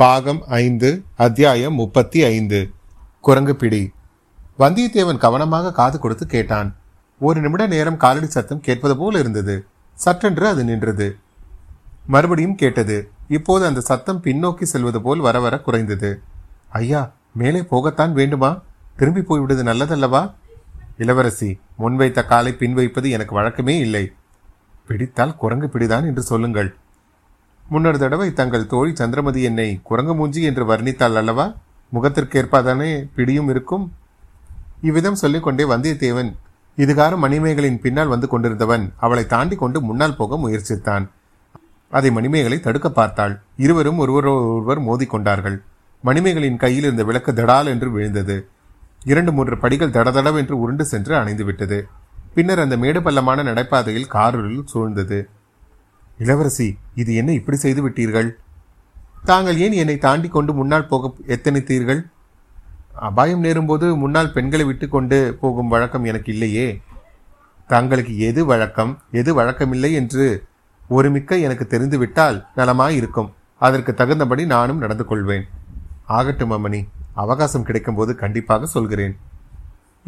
பாகம் 5, அத்தியாயம் 35. குரங்குப்பிடி. வந்தியத்தேவன் கவனமாக காது கொடுத்து கேட்டான். ஒரு நிமிட நேரம் காலடி சத்தம் கேட்பது போல் இருந்தது. சற்றென்று அது நின்றது. மறுபடியும் கேட்டது. இப்போது அந்த சத்தம் பின்னோக்கி செல்வது போல் வர வர குறைந்தது. ஐயா, மேலே போகத்தான் வேண்டுமா? திரும்பி போய்விடுவது நல்லதல்லவா? இளவரசி, முன்வைத்த காலை பின்வைப்பது எனக்கு வழக்கமே இல்லை. பிடித்தால் குரங்கு பிடிதான் என்று சொல்லுங்கள். முன்னொரு தடவை தங்கள் தோழி சந்திரமதி என்னை குரங்கு மூஞ்சி என்று வர்ணித்தாள் அல்லவா? முகத்திற்கேற்பதானே பிடியும் இருக்கும். இவ்விதம் சொல்லிக்கொண்டே வந்தியத்தேவன் இதுகாரம் மணிமேகலின் பின்னால் வந்து கொண்டிருந்தவன் அவளை தாண்டி கொண்டு முன்னால் போக முயற்சித்தான். அதை மணிமேகலை தடுக்க பார்த்தாள். இருவரும் ஒருவர் மோதிக்கொண்டார்கள். மணிமேகலின் கையில் இருந்த விளக்கு தடால் என்று விழுந்தது. 2-3 படிகள் தடதடவென்று உருண்டு சென்று அணைந்து விட்டது. பின்னர் அந்த மேடு பள்ளமான நடைபாதையில் காரில் சூழ்ந்தது. இளவரசி, இது என்ன இப்படி செய்து விட்டீர்கள்? தாங்கள் ஏன் என்னை தாண்டி கொண்டு முன்னால் போக எத்தனைத்தீர்கள்? அபாயம் நேரும்போது முன்னால் பெண்களை விட்டு கொண்டு போகும் வழக்கம் எனக்கு இல்லையே. தாங்களுக்கு எது வழக்கம் எது வழக்கமில்லை என்று ஒருமிக்க எனக்கு தெரிந்துவிட்டால் நலமாயிருக்கும். அதற்கு தகுந்தபடி நானும் நடந்து கொள்வேன். ஆகட்டும் அம்மணி, அவகாசம் கிடைக்கும் போது கண்டிப்பாக சொல்கிறேன்.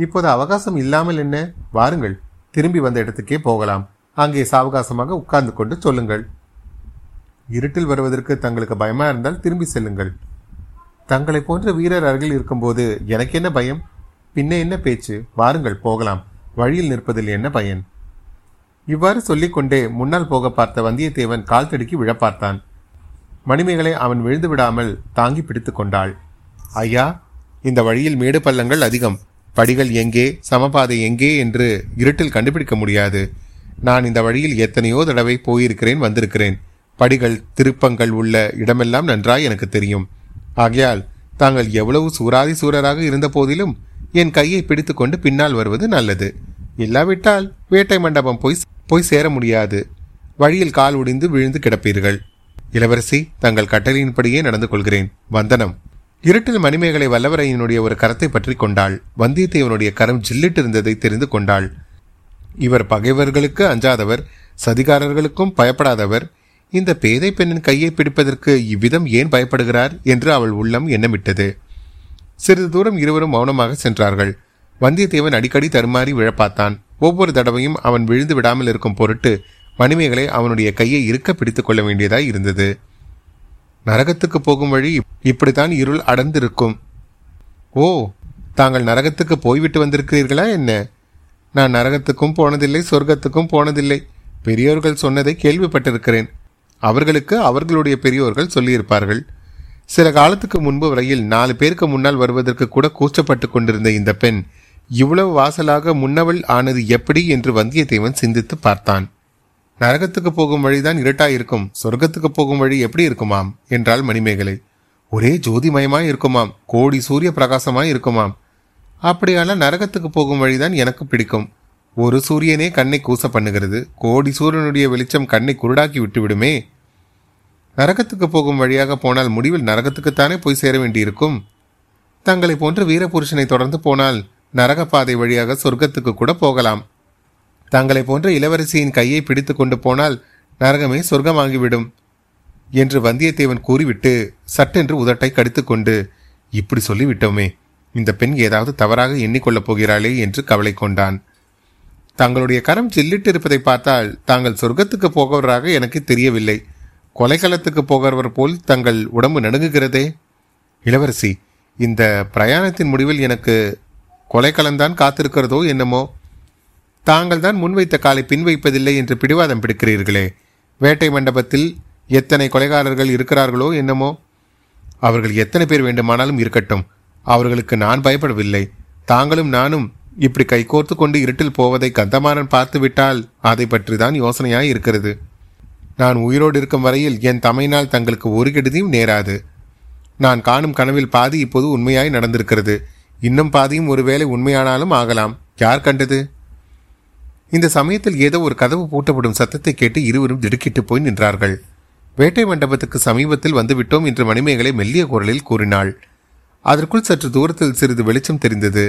இப்போது அவகாசம் இல்லாமல் என்ன? வாருங்கள், திரும்பி வந்த இடத்துக்கே போகலாம். அங்கே சாவகாசமாக உட்கார்ந்து கொண்டு சொல்லுங்கள். இருட்டில் வருவதற்கு தங்களுக்கு பயமா இருந்தால் திரும்பி செல்லுங்கள். தங்களை போன்ற வீரர் அருகில் இருக்கும்போது எனக்கு என்ன பயம்? பின்ன என்ன பேச்சு? வாருங்கள் போகலாம். வழியில் நிற்பதில் என்ன பயன்? இவ்வாறு சொல்லிக்கொண்டே முன்னால் போக பார்த்த வந்தியத்தேவன் கால் தடுக்கி விழ பார்த்தான். மணிமேகலை அவன் விழுந்து விடாமல் தாங்கி பிடித்து கொண்டாள். ஐயா, இந்த வழியில் மேடு பள்ளங்கள் அதிகம். படிகள் எங்கே, சமபாதை எங்கே என்று இருட்டில் கண்டுபிடிக்க முடியாது. நான் இந்த வழியில் எத்தனையோ தடவை போயிருக்கிறேன், வந்திருக்கிறேன். படிகள் திருப்பங்கள் உள்ள இடமெல்லாம் நன்றாய் எனக்கு தெரியும். ஆகையால் தாங்கள் எவ்வளவு சூராதி சூரராக இருந்த போதிலும் என் கையை பிடித்து கொண்டு பின்னால் வருவது நல்லது. இல்லாவிட்டால் வேட்டை மண்டபம் போய் சேர முடியாது. வழியில் கால் உடைந்து விழுந்து கிடப்பீர்கள். இளவரசி, தங்கள் கட்டளையின்படியே நடந்து கொள்கிறேன். வந்தனம். இருட்டில் மணிமேகலை வல்லவரையினுடைய ஒரு கரத்தை பற்றி கொண்டாள். வந்தியத்தேவனுடைய கரம் ஜில்லிட்டு இருந்ததை தெரிந்து கொண்டாள். இவர் பகைவர்களுக்கு அஞ்சாதவர், சதிகாரர்களுக்கும் பயப்படாதவர். இந்த பேதை பெண்ணின் கையை பிடிப்பதற்கு இவ்விதம் ஏன் பயப்படுகிறார் என்று அவள் உள்ளம் எண்ணமிட்டது. சிறிது தூரம் இருவரும் மௌனமாக சென்றார்கள். வந்தியத்தேவன் அடிக்கடி தருமாறி விழ பார்த்தான். ஒவ்வொரு தடவையும் அவன் விழுந்து விடாமல் இருக்கும் பொருட்டு மணிமேகலை அவனுடைய கையை இருக்க பிடித்து கொள்ள வேண்டியதாய் இருந்தது. நரகத்துக்கு போகும் வழி இப்படித்தான் இருள் அடர்ந்திருக்கும். ஓ, தாங்கள் நரகத்துக்கு போய்விட்டு வந்திருக்கிறீர்களா என்ன? நான் நரகத்துக்கும் போனதில்லை, சொர்க்கத்துக்கும் போனதில்லை. பெரியோர்கள் சொன்னதை கேள்விப்பட்டிருக்கிறேன். அவர்களுக்கு அவர்களுடைய பெரியோர்கள் சொல்லியிருப்பார்கள். சில காலத்துக்கு முன்பு வரையில் 4 பேருக்கு முன்னால் வருவதற்கு கூட கூச்சப்பட்டு கொண்டிருந்த இந்த பெண் இவ்வளவு வாசலாக முன்னவள் ஆனது எப்படி என்று வந்தியத்தேவன் சிந்தித்து பார்த்தான். நரகத்துக்கு போகும் வழிதான் இருட்டாயிருக்கும், சொர்க்கத்துக்கு போகும் வழி எப்படி இருக்குமாம் என்றாள் மணிமேகலை. ஒரே ஜோதிமயமாய் இருக்குமாம், கோடி சூரிய பிரகாசமாய் இருக்குமாம். அப்படியான நரகத்துக்கு போகும் வழிதான் எனக்கு பிடிக்கும். ஒரு சூரியனே கண்ணை கூச பண்ணுகிறது, கோடி சூரியனுடைய வெளிச்சம் கண்ணை குருடாக்கி விட்டுவிடுமே. நரகத்துக்கு போகும் வழியாக போனால் முடிவில் நரகத்துக்குத்தானே போய் சேர வேண்டியிருக்கும். தங்களை போன்ற வீரபுருஷனை தொடர்ந்து போனால் நரகப்பாதை வழியாக சொர்க்கத்துக்கு கூட போகலாம். தங்களை போன்ற இளவரசியின் கையை பிடித்து கொண்டு போனால் நரகமே சொர்க்கமாகிவிடும் என்று வந்தியத்தேவன் கூறிவிட்டு சட்டென்று உதட்டை கடித்து கொண்டு, இப்படி சொல்லிவிட்டோமே, இந்த பெண் ஏதாவது தவறாக எண்ணிக்கொள்ளப் போகிறாளே என்று கவலை கொண்டான். தங்களுடைய கரம் சில்லிட்டு இருப்பதை பார்த்தால் தாங்கள் சொர்க்கத்துக்கு போகிறவராக எனக்கு தெரியவில்லை. கொலைக்களத்துக்கு போகிறவர் போல் தங்கள் உடம்பு நடுங்குகிறதே. இளவரசி, இந்த பிரயாணத்தின் முடிவில் எனக்கு கொலைக்களம்தான் காத்திருக்கிறதோ என்னமோ. தாங்கள் தான் முன்வைத்த காலை பின்வைப்பதில்லை என்று பிடிவாதம் பிடிக்கிறீர்களே. வேட்டை மண்டபத்தில் எத்தனை கொலைகாரர்கள் இருக்கிறார்களோ என்னமோ. அவர்கள் எத்தனை பேர் வேண்டுமானாலும் இருக்கட்டும், அவர்களுக்கு நான் பயப்படவில்லை. தாங்களும் நானும் இப்படி கைகோர்த்து கொண்டு இருட்டில் போவதை கந்தமாறன் பார்த்துவிட்டால் அதை பற்றி தான் யோசனையாய் இருக்கிறது. நான் உயிரோடு இருக்கும் வரையில் என் தமையினால் தங்களுக்கு ஒரு கெடுதியும் நேராது. நான் காணும் கனவில் பாதி இப்போது உண்மையாய் நடந்திருக்கிறது. இன்னும் பாதியும் ஒருவேளை உண்மையானாலும் ஆகலாம். யார் கண்டது? இந்த சமயத்தில் ஏதோ ஒரு கதவு பூட்டப்படும் சத்தத்தை கேட்டு இருவரும் திடுக்கிட்டு போய் நின்றார்கள். வேட்டை மண்டபத்துக்கு சமீபத்தில் வந்துவிட்டோம் என்று மணிமேகலை மெல்லிய குரலில் கூறினாள். அதற்குள் சற்று தூரத்தில் சிறிது வெளிச்சம் தெரிந்தது.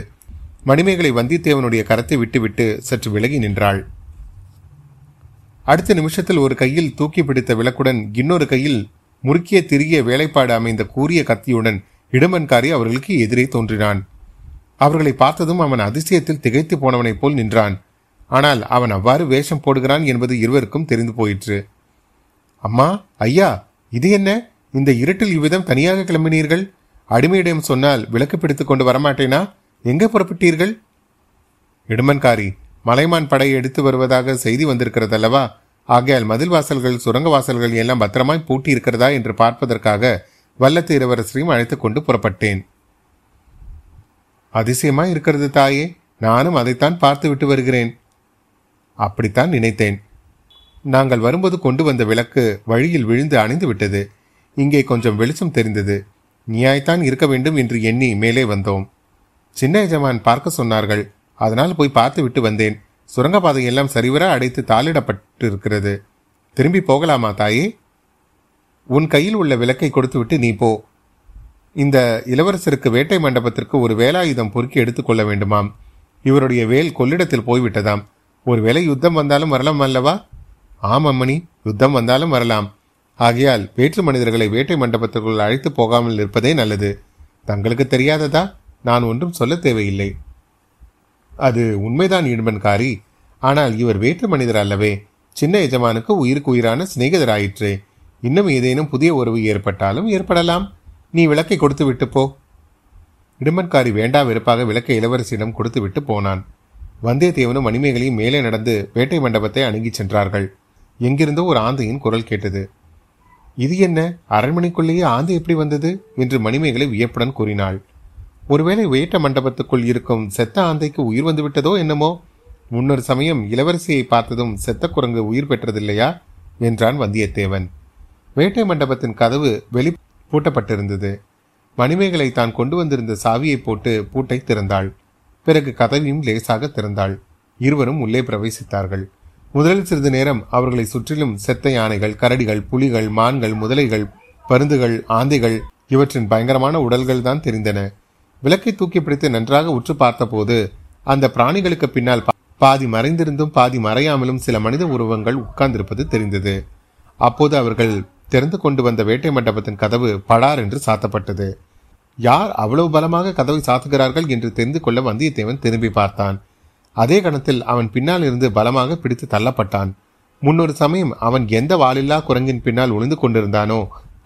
மணிமேகலை வந்தியத்தேவனுடைய கரத்தை விட்டுவிட்டு சற்று விலகி நின்றாள். அடுத்த நிமிஷத்தில் ஒரு கையில் தூக்கி பிடித்த விளக்குடன் இன்னொரு கையில் முறுக்கிய திரிய வேலைப்பாடு அமைந்த கூரிய கத்தியுடன் இடும்பன்காரி அவர்களுக்கு எதிரே தோன்றினான். அவர்களை பார்த்ததும் அவன் அதிசயத்தில் திகைத்து போனவனைப் போல் நின்றான். ஆனால் அவன் அவ்வாறு வேஷம் போடுகிறான் என்பது இருவருக்கும் தெரிந்து போயிற்று. அம்மா, ஐயா, இது என்ன? இந்த இருட்டில் இவ்விதம் தனியாக கிளம்பினீர்கள்? அடிமையிடம் சொன்னால் விளக்கு பிடித்து கொண்டு வரமாட்டேனா? எங்கே புறப்பட்டீர்கள்? இடும்பன்காரி, மலைமான் படையை எடுத்து வருவதாக செய்தி வந்திருக்கிறதல்லவா? ஆகையால் மதில் வாசல்கள், சுரங்க வாசல்கள் எல்லாம் பத்திரமாய் பூட்டி இருக்கிறதா என்று பார்ப்பதற்காக வல்லத்து இளவரசரையும் அழைத்து கொண்டு புறப்பட்டேன். அதிசயமாய் இருக்கிறது தாயே, நானும் அதைத்தான் பார்த்து விட்டு வருகிறேன். அப்படித்தான் நினைத்தேன். நாங்கள் வரும்போது கொண்டு வந்த விளக்கு வழியில் விழுந்து அணைந்து விட்டது. இங்கே கொஞ்சம் வெளிச்சம் தெரிந்தது. நியாயத்தான் இருக்க வேண்டும் என்று எண்ணி மேலே வந்தோம். சின்னேஜமான பார்க்க சொன்னார்கள், அதனால் போய் பார்த்து விட்டு வந்தேன். சுரங்கப்பாதையெல்லாம் சரிவர அடைத்து தாளிடப்பட்டு இருக்கிறது. திரும்பி போகலாமா தாயே? உன் கையில் உள்ள விளக்கை கொடுத்துவிட்டு நீ போ. இந்த இளவரசருக்கு வேட்டை மண்டபத்திற்கு ஒரு வேலாயுதம் பொறுக்கி எடுத்துக்கொள்ள வேண்டுமாம். இவருடைய வேல் கொள்ளிடத்தில் போய்விட்டதாம். ஒருவேளை யுத்தம் வந்தாலும் வரலாம் அல்லவா? ஆமம்மணி, யுத்தம் வந்தாலும் வரலாம். ஆகையால் வேற்று மனிதர்களை வேட்டை மண்டபத்திற்குள் அழைத்து போகாமல் இருப்பதே நல்லது. தங்களுக்கு தெரியாததா? நான் ஒன்றும் சொல்ல தேவையில்லை. அது உண்மைதான் இடும்பன்காரி. ஆனால் இவர் வேற்று மனிதர் அல்லவே. சின்ன எஜமானுக்கு உயிருக்கு உயிரான சிநேகிதராயிற்று. இன்னும் ஏதேனும் புதிய உறவு ஏற்பட்டாலும் ஏற்படலாம். நீ விளக்கை கொடுத்து விட்டு போ. இடும்பன்காரி வேண்டா வெறுப்பாக விளக்கை இளவரசியிடம் கொடுத்து விட்டு போனான். வந்தியத்தேவனும் மணிமேகலையும் மேலே நடந்து வேட்டை மண்டபத்தை அணுகி சென்றார்கள். எங்கிருந்தோ ஒரு ஆந்தையின் குரல் கேட்டது. இது என்ன, அரண்மனைக்குள்ளேயே ஆந்தை எப்படி வந்தது என்று மணிமேகலை வியப்புடன் கூறினாள். ஒருவேளை வேட்ட மண்டபத்துக்குள் இருக்கும் செத்த ஆந்தைக்கு உயிர் வந்துவிட்டதோ என்னமோ? முன்னொரு சமயம் இளவரசியை பார்த்ததும் செத்த குரங்கு உயிர் பெற்றதில்லையா என்றான் வந்தியத்தேவன். வேட்டை மண்டபத்தின் கதவு வெளி பூட்டப்பட்டிருந்தது. மணிமேகலை தான் கொண்டு வந்திருந்த சாவியை போட்டு பூட்டை திறந்தாள். பிறகு கதவையும் லேசாக திறந்தாள். இருவரும் உள்ளே பிரவேசித்தார்கள். முதலில் சிறிது நேரம் அவர்களை சுற்றிலும் செத்த யானைகள், கரடிகள், புலிகள், மான்கள், முதலைகள், பருந்துகள், ஆந்தைகள் இவற்றின் பயங்கரமான உடல்கள் தான் தெரிந்தன. விளக்கை தூக்கி பிடித்து நன்றாக உற்று பார்த்தபோது அந்த பிராணிகளுக்கு பின்னால் பாதி மறைந்திருந்தும் பாதி மறையாமலும் சில மனித உருவங்கள் உட்கார்ந்திருப்பது தெரிந்தது. அப்போது அவர்கள் திறந்து கொண்டு வந்த வேட்டை மண்டபத்தின் கதவு படார் என்று சாத்தப்பட்டது. யார் அவ்வளவு பலமாக கதவை சாத்துகிறார்கள் என்று தெரிந்து கொள்ள வந்தியத்தேவன் திரும்பி பார்த்தான். அதே கணத்தில் அவன் பின்னால் இருந்து பலமாக பிடித்து தள்ளப்பட்டான். முன்னொரு சமயம் அவன் எந்த வாலில்லா குரங்கின் பின்னால் ஒளிந்து கொண்டிருந்தானோ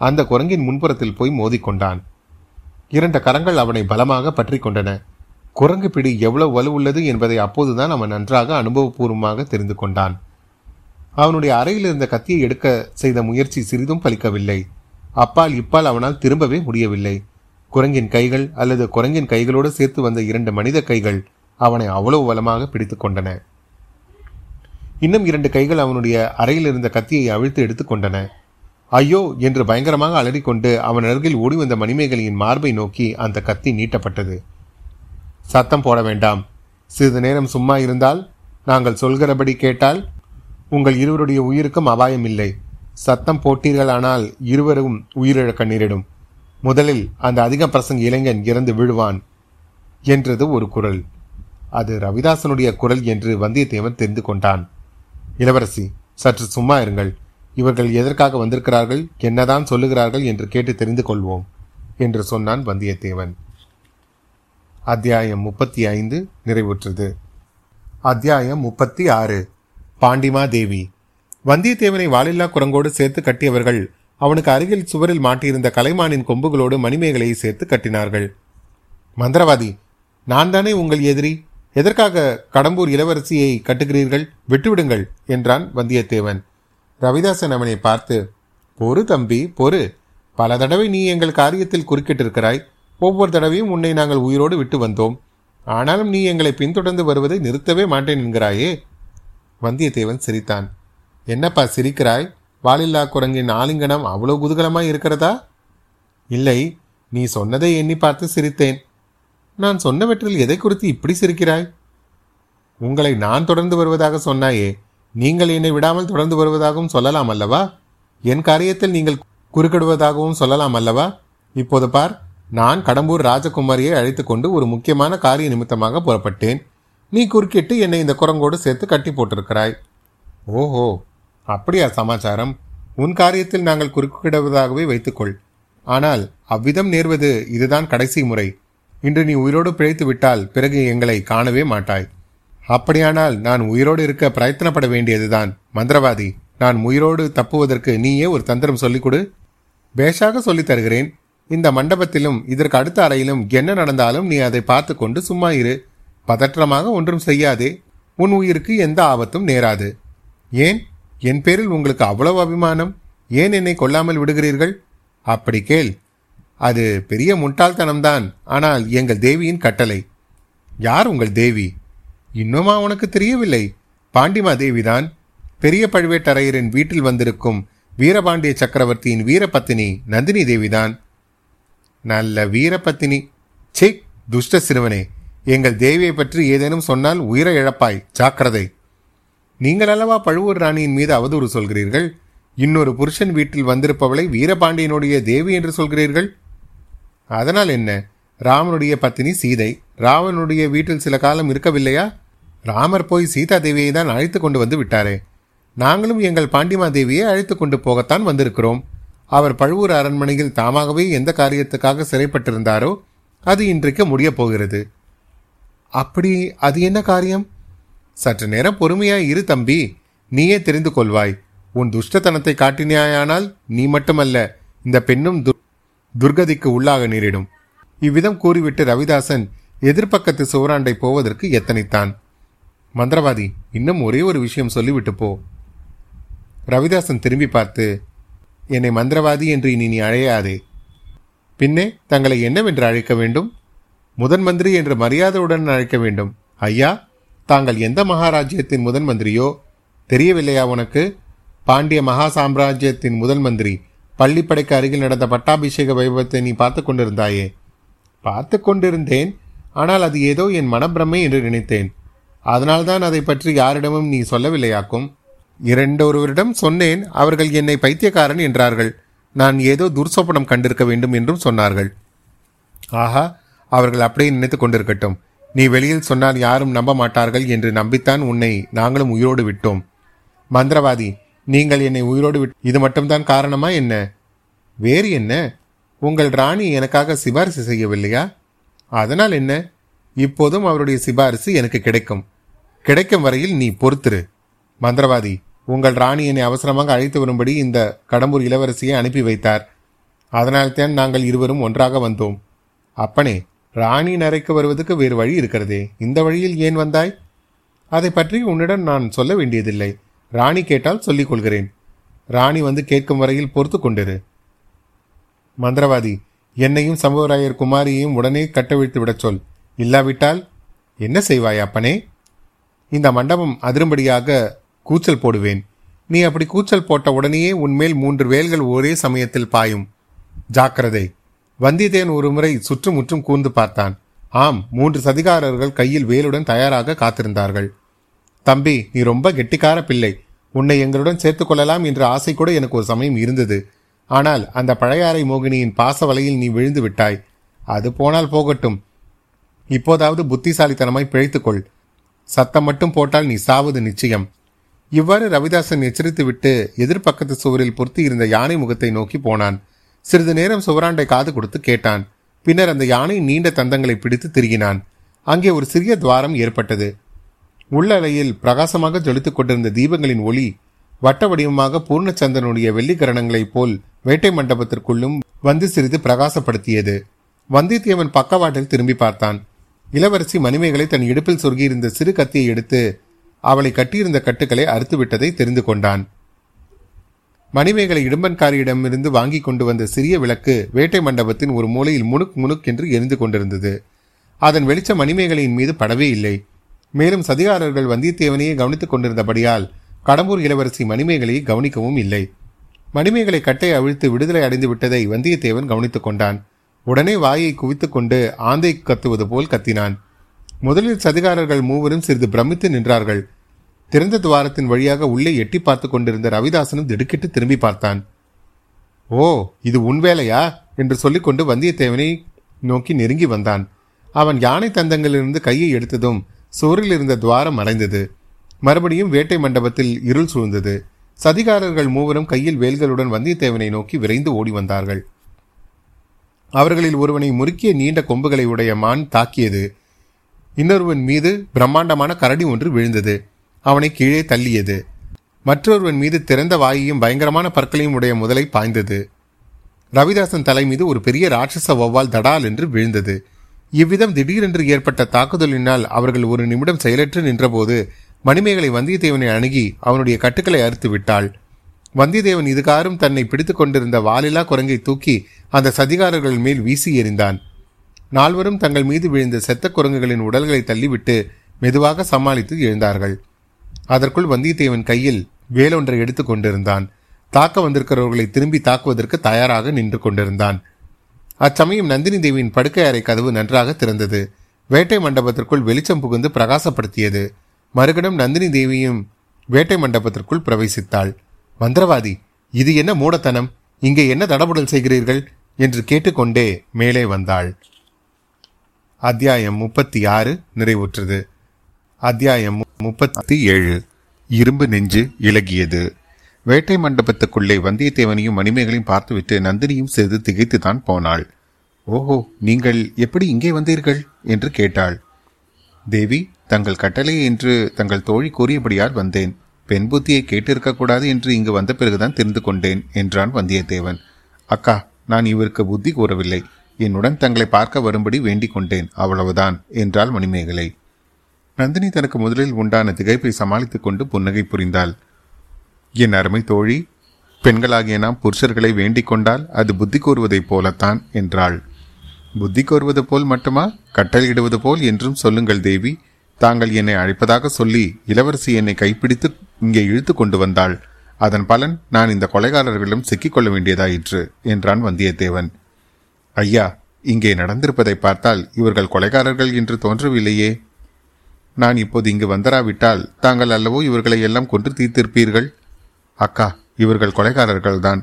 அந்த குரங்கின் முன்புறத்தில் போய் மோதிக்கொண்டான். இரண்டு கரங்கள் அவனை பலமாக பற்றி கொண்டன. குரங்கு பிடி எவ்வளவு வலுவுள்ளது என்பதை அப்போதுதான் அவன் நன்றாக அனுபவபூர்வமாக தெரிந்து கொண்டான். அவனுடைய அறையில் இருந்த கத்தியை எடுக்க செய்த முயற்சி சிறிதும் பலிக்கவில்லை. அப்பால் இப்பால் அவனால் திரும்பவே முடியவில்லை. குரங்கின் கைகள் அல்லது குரங்கின் கைகளோடு சேர்த்து வந்த இரண்டு மனித கைகள் அவனை அவ்வளவு பலமாக பிடித்து கொண்டன. இன்னும் இரண்டு கைகள் அவனுடைய அறையில் இருந்த கத்தியை அவிழ்த்து எடுத்துக்கொண்டன. ஐயோ என்று பயங்கரமாக அலறிக்கொண்டு அவன் அருகில் ஓடி வந்த மணிமேகலையின் மார்பை நோக்கி அந்த கத்தி நீட்டப்பட்டது. சத்தம் போட வேண்டாம். சிறிது நேரம் சும்மா இருந்தால், நாங்கள் சொல்கிறபடி கேட்டால் உங்கள் இருவருடைய உயிருக்கும் அபாயம் இல்லை. சத்தம் போட்டீர்களானால் இருவரும் உயிரிழக்க நேரிடும். முதலில் அந்த அதிக பிரசங்க இளைஞன் இறந்து விழுவான் என்றது ஒரு குரல். அது ரவிதாசனுடைய குரல் என்று வந்தியத்தேவன் தெரிந்து கொண்டான். இளவரசி, சற்று சும்மா இருங்கள். இவர்கள் எதற்காக வந்திருக்கிறார்கள், என்னதான் சொல்லுகிறார்கள் என்று கேட்டு தெரிந்து கொள்வோம் என்று சொன்னான் வந்தியத்தேவன். அத்தியாயம் 35 நிறைவுற்றது. அத்தியாயம் 36 பாண்டிமாதேவி. வந்தியத்தேவனை வாலில்லா குரங்கோடு சேர்த்து கட்டியவர்கள் அவனுக்கு அருகில் சுவரில் மாட்டியிருந்த கலைமானின் கொம்புகளோடு மணிமேகலையை சேர்த்து கட்டினார்கள். மந்திரவாதி, நான் தானே உங்கள் எதிரி. எதற்காக கடம்பூர் இளவரசியை கட்டுகிறீர்கள்? விட்டுவிடுங்கள் என்றான் வந்தியத்தேவன். ரவிதாசன் அவனை பார்த்து, பொறு தம்பி பொறு. பல தடவை நீ எங்கள் காரியத்தில் குறுக்கிட்டிருக்கிறாய். ஒவ்வொரு தடவையும் உன்னை நாங்கள் உயிரோடு விட்டு வந்தோம். ஆனாலும் நீ எங்களை பின்தொடர்ந்து வருவதை நிறுத்தவே மாட்டேன் என்கிறாயே. வந்தியத்தேவன் சிரித்தான். என்னப்பா சிரிக்கிறாய்? வாலில்லா குரங்கின் ஆலிங்கனம் அவ்வளோ குதூகலமாய் இருக்கிறதா? இல்லை, நீ சொன்னதை எண்ணி பார்த்து சிரித்தேன். நான் சொன்னவற்றில் எதை குறித்து இப்படி சிரிக்கிறாய்? உங்களை நான் தொடர்ந்து வருவதாக சொன்னாயே, நீங்கள் என்னை விடாமல் தொடர்ந்து வருவதாகவும் சொல்லலாம் அல்லவா? என் காரியத்தில் நீங்கள் குறுக்கிடுவதாகவும் சொல்லலாம் அல்லவா? இப்போது பார், நான் கடம்பூர் ராஜகுமாரியை அழைத்து கொண்டு ஒரு முக்கியமான காரிய நிமித்தமாக புறப்பட்டேன். நீ குறுக்கிட்டு என்னை இந்த குரங்கோடு சேர்த்து கட்டி போட்டிருக்கிறாய். ஓஹோ, அப்படியா சமாச்சாரம்? உன் காரியத்தில் நாங்கள் குறுக்கிடுவதாகவே வைத்துக்கொள். ஆனால் அவ்விதம் நேர்வது இதுதான் கடைசி முறை. இன்று நீ உயிரோடு பிழைத்து விட்டால் பிறகு எங்களை காணவே மாட்டாய். அப்படியானால் நான் உயிரோடு இருக்க பிரயத்தனப்பட வேண்டியதுதான். மந்திரவாதி, நான் உயிரோடு தப்புவதற்கு நீயே ஒரு தந்திரம் சொல்லிக் கொடு. பேஷாக சொல்லித் தருகிறேன். இந்த மண்டபத்திலும் இதற்கு அடுத்த அறையிலும் என்ன நடந்தாலும் நீ அதை பார்த்து கொண்டு சும்மா இரு. பதற்றமாக ஒன்றும் செய்யாதே. உன் உயிருக்கு எந்த ஆபத்தும் நேராது. ஏன் என் பேரில் உங்களுக்கு அவ்வளவு அபிமானம்? ஏன் என்னை கொல்லாமல் விடுகிறீர்கள்? அப்படி கேள். அது பெரிய முட்டாள்தனம்தான், ஆனால் எங்கள் தேவியின் கட்டளை. யார் உங்கள் தேவி? இன்னுமா உனக்கு தெரியவில்லை? பாண்டிமா தேவிதான். பெரிய பழுவேட்டரையரின் வீட்டில் வந்திருக்கும் வீரபாண்டிய சக்கரவர்த்தியின் வீரபத்தினி நந்தினி தேவிதான். நல்ல வீரபத்தினி. சே, துஷ்ட சிறுவனே, எங்கள் தேவியை பற்றி ஏதேனும் சொன்னால் உயிரை இழப்பாய். ஜாக்கிரதை. நீங்கள் அல்லவா பழுவூர் ராணியின் மீது அவதூறு சொல்கிறீர்கள்? இன்னொரு புருஷன் வீட்டில் வந்திருப்பவளை வீரபாண்டியனுடைய தேவி என்று சொல்கிறீர்கள். அதனால் என்ன? ராமனுடைய பத்தினி சீதை ராவனுடைய வீட்டில் சில காலம் இருக்கவில்லையா? ராமர் போய் சீதா தேவியை தான் அழைத்து கொண்டு வந்து விட்டாரே. நாங்களும் எங்கள் பாண்டிமா தேவியை அழைத்து கொண்டு போகத்தான் வந்திருக்கிறோம். அவர் பழுவூர் அரண்மனையில் தாமாகவே எந்த காரியத்துக்காக சிறைப்பட்டிருந்தாரோ அது இன்றைக்கு முடியப் போகிறது. அப்படி அது என்ன காரியம்? சற்று நேரம் பொறுமையாய் இரு தம்பி, நீயே தெரிந்து கொள்வாய். உன் துஷ்டத்தனத்தை காட்டினாயானால் நீ மட்டுமல்ல, இந்த பெண்ணும் துர்கதிக்கு உள்ளாக நேரிடும். இவ்விதம் கூறிவிட்டு ரவிதாசன் எதிர்பக்கத்து சுவராண்டை போவதற்கு எத்தனைத்தான். மந்திரவாதி, இன்னும் ஒரே ஒரு விஷயம் சொல்லிவிட்டு போ. ரவிதாசன் திரும்பி பார்த்து, என்னை மந்திரவாதி என்று இனி நீ அழையாதே. பின்னே தங்களை என்னவென்று அழைக்க வேண்டும்? முதன் மந்திரி என்று மரியாதையுடன் அழைக்க வேண்டும். ஐயா, தாங்கள் எந்த மகாராஜ்யத்தின் முதன் மந்திரியோ? தெரியவில்லையா உனக்கு? பாண்டிய மகா சாம்ராஜ்யத்தின் முதன் மந்திரி. பள்ளிப்படைக்கு அருகில் நடந்த பட்டாபிஷேக வைபவத்தை நீ பார்த்து கொண்டிருந்தாயே. பார்த்து கொண்டிருந்தேன், ஆனால் அது ஏதோ என் மனப்பிரமை என்று நினைத்தேன். அதனால்தான் அதை பற்றி யாரிடமும் நீ சொல்லவில்லையாக்கும். இரண்டொருவரிடம் சொன்னேன், அவர்கள் என்னை பைத்தியக்காரன் என்றார்கள். நான் ஏதோ துர்சோபனம் கண்டிருக்க வேண்டும் என்றும் சொன்னார்கள். ஆஹா, அவர்கள் அப்படியே நினைத்து கொண்டிருக்கட்டும். நீ வெளியில் சொன்னால் யாரும் நம்ப மாட்டார்கள் என்று நம்பித்தான் உன்னை நாங்களும் உயிரோடு விட்டோம். மந்திரவாதி, நீங்கள் என்னை உயிரோடு விட்டு இது மட்டும்தான் காரணமா என்ன? வேறு என்ன? உங்கள் ராணி எனக்காக சிபாரிசு செய்யவில்லையா? அதனால் என்ன? இப்போதும் அவருடைய சிபாரிசு எனக்கு கிடைக்கும் வரையில் நீ பொறுத்திரு. மந்திரவாதி, உங்கள் ராணி என்னை அவசரமாக அழைத்து வரும்படி இந்த கடம்பூர் இளவரசியை அனுப்பி வைத்தார். அதனால்தான் நாங்கள் இருவரும் ஒன்றாக வந்தோம். அப்பனே, ராணி நரைக்கு வருவதற்கு வேறு வழி இருக்கிறதே, இந்த வழியில் ஏன் வந்தாய்? அதை பற்றி உன்னிடம் நான் சொல்ல வேண்டியதில்லை. ராணி கேட்டால் சொல்லிக் கொள்கிறேன். ராணி வந்து கேட்கும் வரையில் பொறுத்து கொண்டிரு. மந்திரவாதி, என்னையும் சம்பவராயர் குமாரியையும் உடனே கட்டவிழ்த்து விடச் சொல். இல்லாவிட்டால் என்ன செய்வாய் அப்பனே? இந்த மண்டபம் அதிரும்படியாக கூச்சல் போடுவேன். நீ அப்படி கூச்சல் போட்ட உடனேயே உன்மேல் 3 வேல்கள் ஒரே சமயத்தில் பாயும். ஜாக்கிரதை. வந்தியத்தேவன் ஒரு முறை சுற்றுமுற்றும் கூர்ந்து பார்த்தான். ஆம், 3 சதிகாரர்கள் கையில் வேலுடன் தயாராக காத்திருந்தார்கள். தம்பி, நீ ரொம்ப கெட்டிக்கார பிள்ளை. உன்னை எங்களுடன் சேர்த்துக் கொள்ளலாம் என்ற ஆசை கூட எனக்கு ஒரு சமயம் இருந்தது. ஆனால் அந்த பழையாறை மோகினியின் பாசவலையில் நீ விழுந்து விட்டாய். அது போனால் போகட்டும். இப்போதாவது புத்திசாலித்தனமாய் பிழைத்துக்கொள். சத்தம் மட்டும் போட்டால் நீ சாவது நிச்சயம். இவ்வாறு ரவிதாசன் எச்சரித்துவிட்டு எதிர்பக்கத்து சுவரில் பொருத்தி இருந்த யானை முகத்தை நோக்கி போனான். சிறிது நேரம் சுவராண்டை காது கொடுத்து கேட்டான். பின்னர் அந்த யானை நீண்ட தந்தங்களை பிடித்து திருகினான். அங்கே ஒரு சிறிய துவாரம் ஏற்பட்டது. உள்ளறையில் பிரகாசமாக ஜொலித்துக் கொண்டிருந்த தீபங்களின் ஒளி வட்ட வடிவமாக பூர்ணச்சந்திரனுடைய வெள்ளிக்கரணங்களைப் போல் வேட்டை மண்டபத்திற்குள்ளும் வந்து சிறிது பிரகாசப்படுத்தியது. வந்தியத்தேவன் பக்கவாட்டில் திரும்பி பார்த்தான். இளவரசி மணிமேகலை தன் இடுப்பில் சொருகியிருந்த சிறு கத்தியை எடுத்து அவளை கட்டியிருந்த கட்டுக்களை அறுத்துவிட்டதை தெரிந்து கொண்டான். மணிமேகலை இடும்பன்காரியிடமிருந்து வாங்கி கொண்டு வந்த சிறிய விளக்கு வேட்டை மண்டபத்தின் ஒரு மூலையில் முணுக் முணுக் என்று எரிந்து கொண்டிருந்தது. அதன் வெளிச்ச மணிமேகலையின் மீது படவே இல்லை. மேலும் சதிகாரர்கள் வந்தியத்தேவனையே கவனித்துக் கொண்டிருந்தபடியால் கடம்பூர் இளவரசி மணிமேகலையை கவனிக்கவும் இல்லை. மணிமேகலை கட்டை அவிழ்த்து விடுதலை அடைந்து விட்டதை வந்தியத்தேவன் கவனித்துக் கொண்டான். உடனே வாயை குவித்து கொண்டு ஆந்தை கத்துவது போல் கத்தினான். முதலில் சதிகாரர்கள் மூவரும் சிறிது பிரமித்து நின்றார்கள். திறந்த துவாரத்தின் வழியாக உள்ளே எட்டி பார்த்து கொண்டிருந்த ரவிதாசனும் திடுக்கிட்டு திரும்பி பார்த்தான். ஓ, இது உன் வேலையா என்று சொல்லிக்கொண்டு வந்தியத்தேவனை நோக்கி நெருங்கி வந்தான். அவன் யானை தந்தங்களிலிருந்து கையை எடுத்ததும் சுவரில் இருந்த துவாரம் மறைந்தது. மறுபடியும் வேட்டை மண்டபத்தில் இருள் சூழ்ந்தது. சதிகாரர்கள் மூவரும் கையில் வேல்களுடன் வந்தியத்தேவனை நோக்கி விரைந்து ஓடி வந்தார்கள். அவர்களில் ஒருவனை முறுக்கிய நீண்ட கொம்புகளை உடைய மான் தாக்கியது. இன்னொருவன் மீது பிரம்மாண்டமான கரடி ஒன்று விழுந்தது, அவனை கீழே தள்ளியது. மற்றொருவன் மீது திறந்த வாயையும் பயங்கரமான பற்களையும் உடைய முதலை பாய்ந்தது. ரவிதாசன் தலை மீது ஒரு பெரிய ராட்சச வௌவால் தடால் என்று விழுந்தது. இவ்விதம் திடீரென்று ஏற்பட்ட தாக்குதலினால் அவர்கள் ஒரு நிமிடம் செயலற்று நின்றபோது மணிமேகலை வந்தியத்தேவனை அணுகி அவனுடைய கட்டுக்களை அறுத்து விட்டாள். வந்தியத்தேவன் இதுகாரும் தன்னை பிடித்து கொண்டிருந்த வாலிலா குரங்கை தூக்கி அந்த சதிகாரர்கள் மேல் வீசி எறிந்தான். நால்வரும் தங்கள் மீது விழுந்த செத்த குரங்குகளின் உடல்களை தள்ளிவிட்டு மெதுவாக சமாளித்து எழுந்தார்கள். அதற்குள் வந்தியத்தேவன் கையில் வேலொன்றை எடுத்து கொண்டிருந்தான். தாக்க வந்திருக்கிறவர்களை திரும்பி தாக்குவதற்கு தயாராக நின்று கொண்டிருந்தான். அச்சமயம் நந்தினி தேவியின் படுக்கை அறை கதவு நன்றாக திறந்தது. வேட்டை மண்டபத்திற்குள் வெளிச்சம் புகுந்து பிரகாசப்படுத்தியது. மறுகணம் நந்தினி தேவியும் வேட்டை மண்டபத்திற்குள் பிரவேசித்தாள். மந்திரவாதி, இது என்ன மூடத்தனம், இங்கே என்ன தடபுடல் செய்கிறீர்கள் என்று கேட்டுக்கொண்டே மேலே வந்தாள். அத்தியாயம் 36 நிறைவுற்றது. அத்தியாயம் 37 இரும்பு நெஞ்சு இலகியது. வேட்டை மண்டபத்துக்குள்ளே வந்தியத்தேவனையும் மணிமேகளையும் பார்த்துவிட்டு நந்தினியும் சிறிது திகைத்து தான் போனாள். ஓஹோ, நீங்கள் எப்படி இங்கே வந்தீர்கள் என்று கேட்டாள். தேவி, தங்கள் கட்டளை என்று தங்கள் தோழி கூறியபடியால் வந்தேன். பெண் புத்தியை கேட்டிருக்கக்கூடாது என்று இங்கு வந்த பிறகுதான் தெரிந்து கொண்டேன் என்றான் வந்தியத்தேவன். அக்கா, நான் இவருக்கு புத்தி கூறவில்லை. என்னுடன் தங்களை பார்க்க வரும்படி வேண்டிக் கொண்டேன், அவ்வளவுதான் என்றாள் மணிமேகலை. நந்தினி தனக்கு முதலில் உண்டான திகைப்பை சமாளித்துக் கொண்டு புன்னகை புரிந்தாள். என் அருமை தோழி, பெண்களாகிய நாம் புருஷர்களை வேண்டிக் கொண்டால் அது புத்தி கோருவதைப் போலத்தான் என்றாள். புத்தி கோருவது போல் மட்டுமா, கட்டளையிடுவது போல் என்றும் சொல்லுங்கள் தேவி. தாங்கள் என்னை அழைப்பதாக சொல்லி இளவரசி என்னை கைப்பிடித்து இங்கே இழுத்து கொண்டு வந்தாள். அதன் பலன் நான் இந்த கொலைகாரர்களிடம் சிக்கிக்கொள்ள வேண்டியதாயிற்று என்றான் வந்தியத்தேவன். ஐயா, இங்கே நடந்திருப்பதை பார்த்தால் இவர்கள் கொலைகாரர்கள் என்று தோன்றவில்லையே. நான் இப்போது இங்கு வந்தராவிட்டால் தாங்கள் அல்லவோ இவர்களை எல்லாம் கொன்று தீர்த்திருப்பீர்கள். அக்கா, இவர்கள் கொலைகாரர்கள் தான்.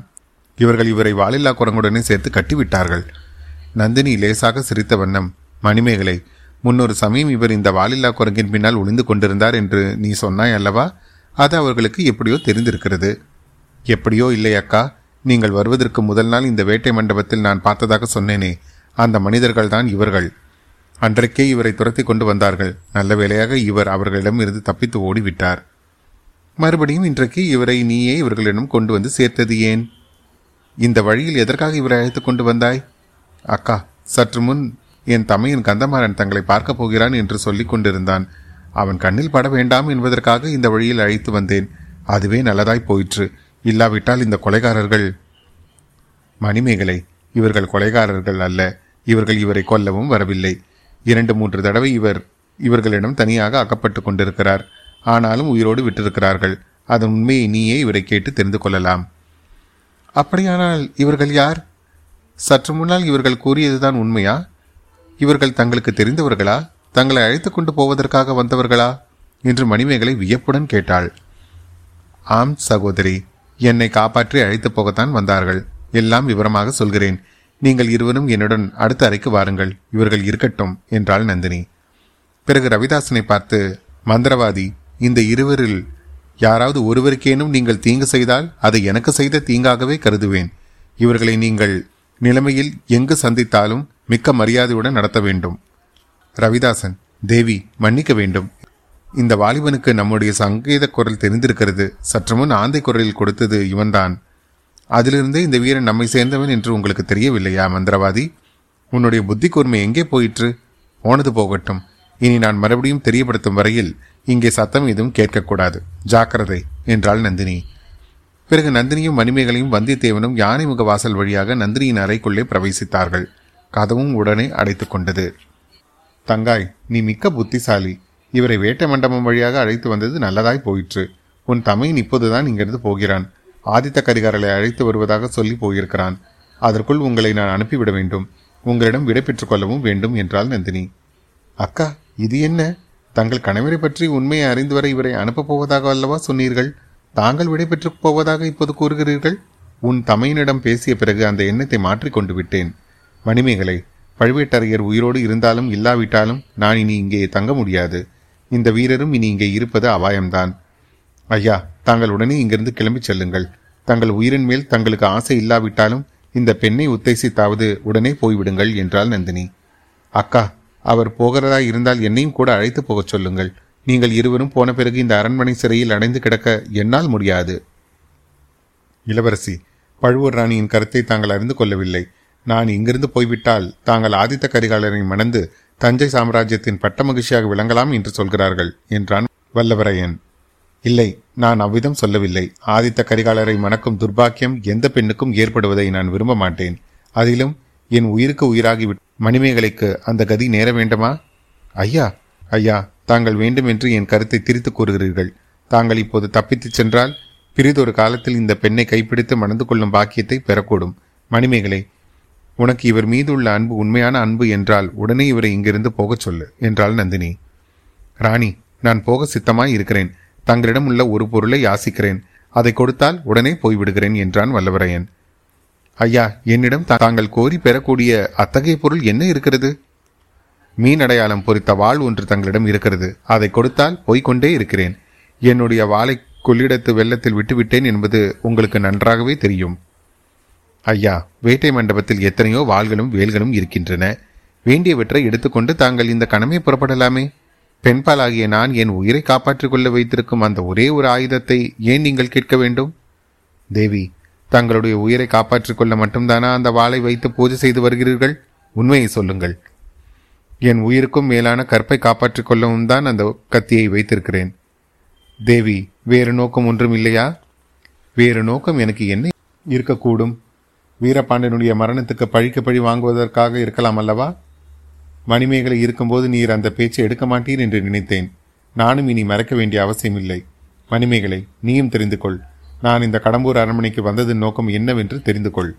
இவர்கள் இவரை வாலில்லா குரங்குடனே சேர்த்து கட்டிவிட்டார்கள். நந்தினி லேசாக சிரித்த வண்ணம், மணிமேகலை, முன்னொரு சமயம் இவர் இந்த வாலில்லா குரங்கின் பின்னால் ஒளிந்து கொண்டிருந்தார் என்று நீ சொன்னாய் அல்லவா? அது அவர்களுக்கு எப்படியோ தெரிந்திருக்கிறது. எப்படியோ இல்லை அக்கா, நீங்கள் வருவதற்கு முதல் நாள் இந்த வேட்டை மண்டபத்தில் நான் பார்த்ததாக சொன்னேனே, அந்த மனிதர்கள் தான் இவர்கள். அன்றைக்கே இவரை துரத்தி கொண்டு வந்தார்கள். நல்ல வேளையாக இவர் அவர்களிடம் இருந்து தப்பித்து ஓடிவிட்டார். மறுபடியும் இன்றைக்கு இவரை நீயே இவர்களிடம் கொண்டு வந்து சேர்த்தது ஏன்? இந்த வழியில் எதற்காக இவரை அழைத்து கொண்டு வந்தாய்? அக்கா, சற்று முன் என் தமையன் கந்தமாறன் தங்களை பார்க்கப் போகிறான் என்று சொல்லி கொண்டிருந்தான். அவன் கண்ணில் பட வேண்டாம் என்பதற்காக இந்த வழியில் அழைத்து வந்தேன். அதுவே நல்லதாய் போயிற்று. இல்லாவிட்டால் இந்த கொலைகாரர்கள்... மணிமேகலை, இவர்கள் கொலைகாரர்கள் அல்ல. இவர்கள் இவரை கொல்லவும் வரவில்லை. 2-3 தடவை இவர்களிடம் தனியாக அகப்பட்டு கொண்டிருக்கிறார். ஆனாலும் உயிரோடு விட்டிருக்கிறார்கள். அதன் உண்மையை நீயே இவரை கேட்டு தெரிந்து கொள்ளலாம். அப்படியானால் இவர்கள் யார்? சற்று முன்னால் இவர்கள் கூறியதுதான் உண்மையா? இவர்கள் தங்களுக்கு தெரிந்தவர்களா? தங்களை அழைத்து கொண்டு போவதற்காக வந்தவர்களா என்று மணிமேகலை வியப்புடன் கேட்டாள். ஆம் சகோதரி, என்னை காப்பாற்றி அழைத்து போகத்தான் வந்தார்கள். எல்லாம் விவரமாக சொல்கிறேன். நீங்கள் இருவரும் என்னுடன் அடுத்த அறைக்கு வாருங்கள். இவர்கள் இருக்கட்டும் என்றாள் நந்தினி. பிறகு ரவிதாசனை பார்த்து, மந்திரவாதி, இந்த இருவரில் யாராவது ஒருவருக்கேனும் நீங்கள் தீங்கு செய்தால் அதை எனக்கு செய்த தீங்காகவே கருதுவேன். இவர்களை நீங்கள் நிலைமையில் எங்கு சந்தித்தாலும் மிக்க மரியாதையுடன் நடத்த வேண்டும். ரவிதாசன், தேவி மன்னிக்க வேண்டும். இந்த வாலிபனுக்கு நம்முடைய சங்கீத குரல் தெரிந்திருக்கிறது. சற்று முன் ஆந்தை குரலில் கொடுத்தது இவன்தான். அதிலிருந்தே இந்த வீரன் நம்மை சேர்ந்தவன் என்று உங்களுக்கு தெரியவில்லையா மந்திரவாதி? உன்னுடைய புத்தி கூர்மை எங்கே போயிற்று? போனது போகட்டும். இனி நான் மறுபடியும் தெரியப்படுத்தும் வரையில் இங்கே சத்தம் எதுவும் கேட்கக்கூடாது. ஜாக்கிரதை என்றாள் நந்தினி. பிறகு நந்தினியும் மணிமேகலையும் வந்தியத்தேவனும் யானை முக வாசல் வழியாக நந்தினியின் அறைக்குள்ளே பிரவேசித்தார்கள். கதவும் உடனே அடைத்து கொண்டது. தங்காய், நீ மிக்க புத்திசாலி. இவரை வேட்டை மண்டபம் வழியாக அழைத்து வந்தது நல்லதாய் போயிற்று. உன் தமையன் இப்போதுதான் இங்கிருந்து போகிறான். ஆதித்த கரிகாரரை அழைத்து வருவதாக சொல்லி போயிருக்கிறான். அதற்குள் உங்களை நான் அனுப்பிவிட வேண்டும். உங்களிடம் விடை பெற்றுக் கொள்ளவும் வேண்டும் என்றாள் நந்தினி. அக்கா, இது என்ன? தங்கள் கணவரை பற்றி உண்மையை அறிந்து வரை இவரை அனுப்பப் போவதாக அல்லவா சொன்னீர்கள்? தாங்கள் விடை பெற்றுப் போவதாக இப்போது கூறுகிறீர்கள். உன் தமையனிடம் பேசிய பிறகு அந்த எண்ணத்தை மாற்றிக்கொண்டு விட்டேன். மணிமேகலை, பழுவேட்டரையர் உயிரோடு இருந்தாலும் இல்லாவிட்டாலும் நான் இனி இங்கே தங்க முடியாது. இந்த வீரரும் இனி இங்கே இருப்பது அபாயம்தான். ஐயா, தாங்கள் உடனே இங்கிருந்து கிளம்பி செல்லுங்கள். தங்கள் உயிரின் மேல் தங்களுக்கு ஆசை இல்லாவிட்டாலும் இந்த பெண்ணை உத்தேசித்தாவது உடனே போய்விடுங்கள் என்றாள் நந்தினி. அக்கா, அவர் போகிறதா இருந்தால் என்னையும் கூட அழைத்து போகச் சொல்லுங்கள். நீங்கள் இருவரும் போன பிறகு இந்த அரண்மனை சிறையில் அடைந்து கிடக்க என்னால் முடியாது. இளவரசி, பழுவூர் ராணியின் கருத்தை தாங்கள் அறிந்து கொள்ளவில்லை. நான் இங்கிருந்து போய்விட்டால் தாங்கள் ஆதித்த கரிகாலரை மணந்து தஞ்சை சாம்ராஜ்யத்தின் பட்ட மகிழ்ச்சியாக விளங்கலாம் என்று சொல்கிறார்கள் என்றான் வல்லவரையன். இல்லை, நான் அவ்விதம் சொல்லவில்லை. ஆதித்த கரிகாலரை மணக்கும் துர்பாக்கியம் எந்த பெண்ணுக்கும் ஏற்படுவதை நான் விரும்ப மாட்டேன். அதிலும் என் உயிருக்கு உயிராகி மணிமேகலைக்கு அந்த கதி நேர வேண்டுமா? ஐயா, ஐயா, தாங்கள் வேண்டும் என்று என் கருத்தை திரித்து கூறுகிறீர்கள். தாங்கள் இப்போது தப்பித்துச் சென்றால் பிறிதொரு காலத்தில் இந்த பெண்ணை கைப்பிடித்து மணந்து கொள்ளும் பாக்கியத்தை பெறக்கூடும். மணிமேகலை, உனக்கு இவர் மீது உள்ள அன்பு உண்மையான அன்பு என்றால் உடனே இவரை இங்கிருந்து போகச் சொல்லு என்றாள் நந்தினி. ராணி, நான் போக சித்தமாய் இருக்கிறேன். தங்களிடம் உள்ள ஒரு பொருளை யாசிக்கிறேன். அதை கொடுத்தால் உடனே போய்விடுகிறேன் என்றான் வல்லவரையன். ஐயா, என்னிடம் தாங்கள் கோரி பெறக்கூடிய அத்தகைய பொருள் என்ன இருக்கிறது? மீன் அடையாளம் பொறித்த வாள் ஒன்று தங்களிடம் இருக்கிறது. அதை கொடுத்தால் போய்கொண்டே இருக்கிறேன். என்னுடைய வாளை கொள்ளிடத்து வெள்ளத்தில் விட்டுவிட்டேன் என்பது உங்களுக்கு நன்றாகவே தெரியும். ஐயா, வேட்டை மண்டபத்தில் எத்தனையோ வாள்களும் வேல்களும் இருக்கின்றன. வேண்டியவற்றை எடுத்துக்கொண்டு தாங்கள் இந்த கணமே புறப்படலாமே. பெண்பாலாகிய நான் என் உயிரை காப்பாற்றிக் கொள்ள வைத்திருக்கும் அந்த ஒரே ஒரு ஆயுதத்தை ஏன் நீங்கள் கேட்க வேண்டும்? தேவி, தங்களுடைய உயிரை காப்பாற்றிக் கொள்ள மட்டும்தானா அந்த வாளை வைத்து பூஜை செய்து வருகிறீர்கள்? உண்மையை சொல்லுங்கள். என் உயிருக்கும் மேலான கற்பை காப்பாற்றிக் கொள்ளவும் தான் அந்த கத்தியை வைத்திருக்கிறேன். தேவி, வேறு நோக்கம் ஒன்றும் இல்லையா? வேறு நோக்கம் எனக்கு என்ன இருக்கக்கூடும்? வீரபாண்டியனுடைய மரணத்துக்கு பழிக்கு பழி வாங்குவதற்காக இருக்கலாம் அல்லவா? மணிமேகலை இருக்கும்போது நீர் அந்த பேச்சை எடுக்க மாட்டீர் என்று நினைத்தேன். நானும் இனி மறக்க வேண்டிய அவசியமில்லை. மணிமேகலை, நீயும் தெரிந்து கொள். நான் இந்த கடம்பூர் அரண்மனைக்கு வந்ததின் நோக்கம் என்னவென்று தெரிந்து கொள்.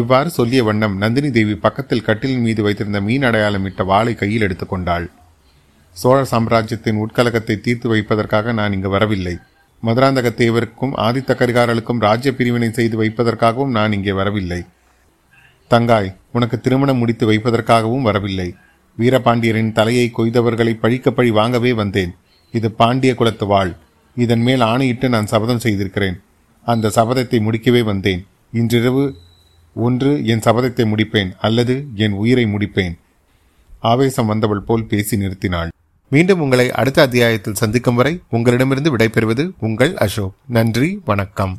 இவ்வாறு சொல்லிய வண்ணம் நந்தினி தேவி பக்கத்தில் கட்டிலின் மீது வைத்திருந்த மீன் அடையாளம் இட்ட வாளை கையில் எடுத்துக்கொண்டாள். சோழ சாம்ராஜ்யத்தின் உட்கலகத்தை தீர்த்து வைப்பதற்காக நான் இங்கு வரவில்லை. மதுராந்தகத்தேவருக்கும் ஆதித்த கரிகாரர்களுக்கும் ராஜ்ய பிரிவினை செய்து வைப்பதற்காகவும் நான் இங்கே வரவில்லை. தங்காய், உனக்கு திருமணம் முடித்து வைப்பதற்காகவும் வரவில்லை. வீரபாண்டியரின் தலையை கொய்தவர்களை பழிக்க பழி வாங்கவே வந்தேன். இது பாண்டிய குலத்து வாள். இதன் மேல் ஆணையிட்டு நான் சபதம் செய்திருக்கிறேன். அந்த சபதத்தை முடிக்கவே வந்தேன். இன்றிரவு ஒன்று என் சபதத்தை முடிப்பேன், அல்லது என் உயிரை முடிப்பேன். ஆவேசம் வந்தவள் போல் பேசி நிறுத்தினாள். மீண்டும் உங்களை அடுத்த அத்தியாயத்தில் சந்திக்கும் வரை உங்களிடமிருந்து விடைபெறுவது உங்கள் அசோக். நன்றி, வணக்கம்.